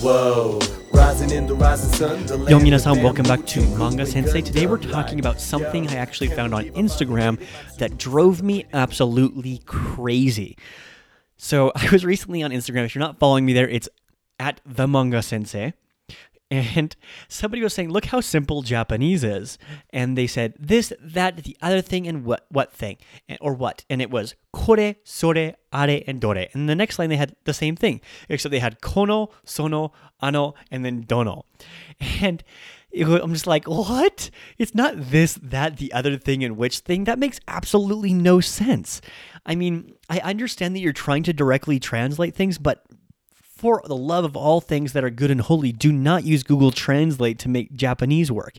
Whoa. Yo, minasan, welcome back to Manga Sensei. Today we're talking about something I actually found on Instagram that drove me absolutely crazy. So I was recently on Instagram. If you're not following me there, it's at the Manga Sensei. And somebody was saying, look how simple Japanese is. And they said this, that, the other thing, and what thing, or what. And it was kore, sore, are, and dore. And the next line, they had the same thing, except they had kono, sono, ano, and then dono. And I'm just like, what? It's not this, that, the other thing, and which thing. That makes absolutely no sense. I mean, I understand that you're trying to directly translate things, but for the love of all things that are good and holy, do not use Google Translate to make Japanese work.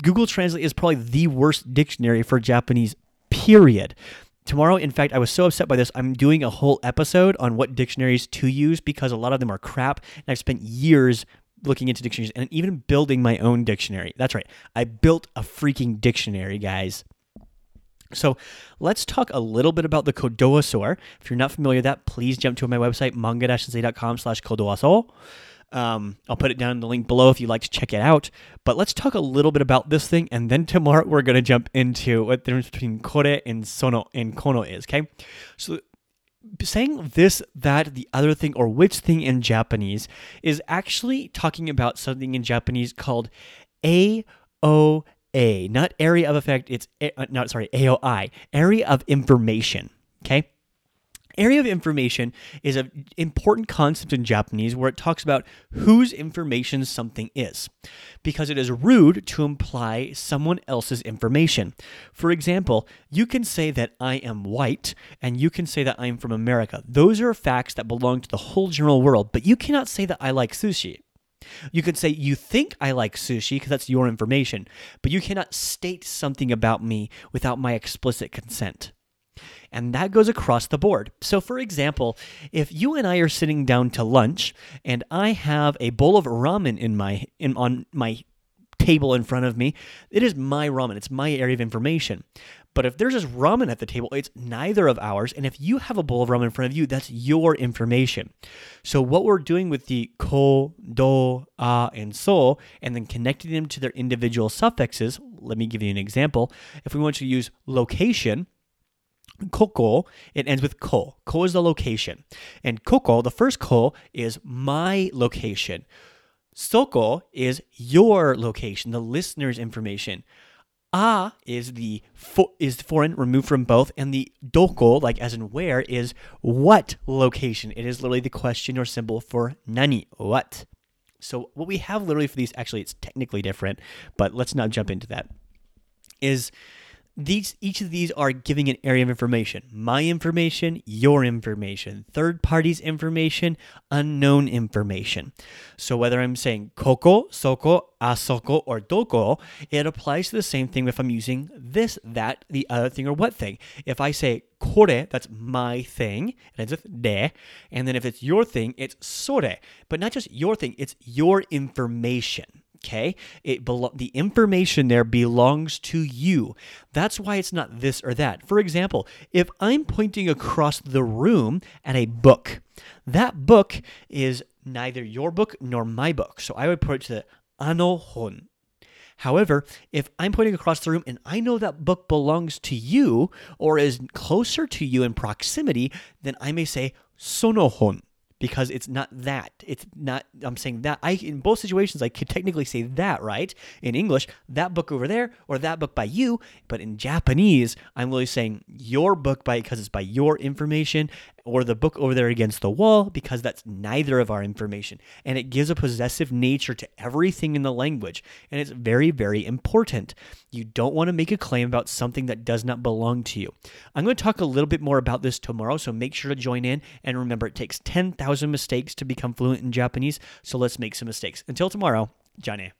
Google Translate is probably the worst dictionary for Japanese, period. Tomorrow, in fact, I was so upset by this, I'm doing a whole episode on what dictionaries to use because a lot of them are crap, and I've spent years looking into dictionaries and even building my own dictionary. That's right. I built a freaking dictionary, guys. So let's talk a little bit about the kodoasaur. If you're not familiar with that, please jump to my website, manga-sensei.com/kodoasaur. I'll put it down in the link below if you'd like to check it out. But let's talk a little bit about this thing, and then tomorrow we're going to jump into what the difference between kore and sono and kono is, okay? So saying this, that, the other thing, or which thing in Japanese is actually talking about something in Japanese called AOI. Not area of effect, it's AOI, area of information, okay? Area of information is an important concept in Japanese where it talks about whose information something is, because it is rude to imply someone else's information. For example, you can say that I am white, and you can say that I'm from America. Those are facts that belong to the whole general world, but you cannot say that I like sushi. You could say, you think I like sushi, because that's your information, but you cannot state something about me without my explicit consent. And that goes across the board. So, for example, if you and I are sitting down to lunch, and I have a bowl of ramen on my table in front of me, it is my ramen. It's my area of information. But if there's just ramen at the table, it's neither of ours. And if you have a bowl of ramen in front of you, that's your information. So what we're doing with the ko, do, a, and so, and then connecting them to their individual suffixes, let me give you an example. If we want to use location, ko-ko, it ends with ko. Ko is the location. And ko-ko, the first ko, is my location. Soko is your location, the listener's information. A is the foreign, removed from both, and the doko, like as in where, is what location. It is literally the question or symbol for nani, what. So what we have literally for these, actually it's technically different, but let's not jump into that, is each of these are giving an area of information. My information, your information, third parties' information, unknown information. So whether I'm saying ko-ko, soko, a soko, or doko, it applies to the same thing if I'm using this, that, the other thing, or what thing. If I say kore, that's my thing, it ends with de, and then if it's your thing, it's sore. But not just your thing, it's your information. Okay, the information there belongs to you. That's why it's not this or that. For example, if I'm pointing across the room at a book, that book is neither your book nor my book. So I would put it to ano hon. However, if I'm pointing across the room and I know that book belongs to you or is closer to you in proximity, then I may say sono hon. Because it's not that. It's not, I'm saying that. In both situations, I could technically say that, right? In English, that book over there, or that book by you. But in Japanese, I'm really saying your book because it's by your information, or the book over there against the wall, because that's neither of our information. And it gives a possessive nature to everything in the language. And it's very, very important. You don't want to make a claim about something that does not belong to you. I'm going to talk a little bit more about this tomorrow, so make sure to join in. And remember, it takes 10,000 mistakes to become fluent in Japanese, so let's make some mistakes. Until tomorrow, Jane.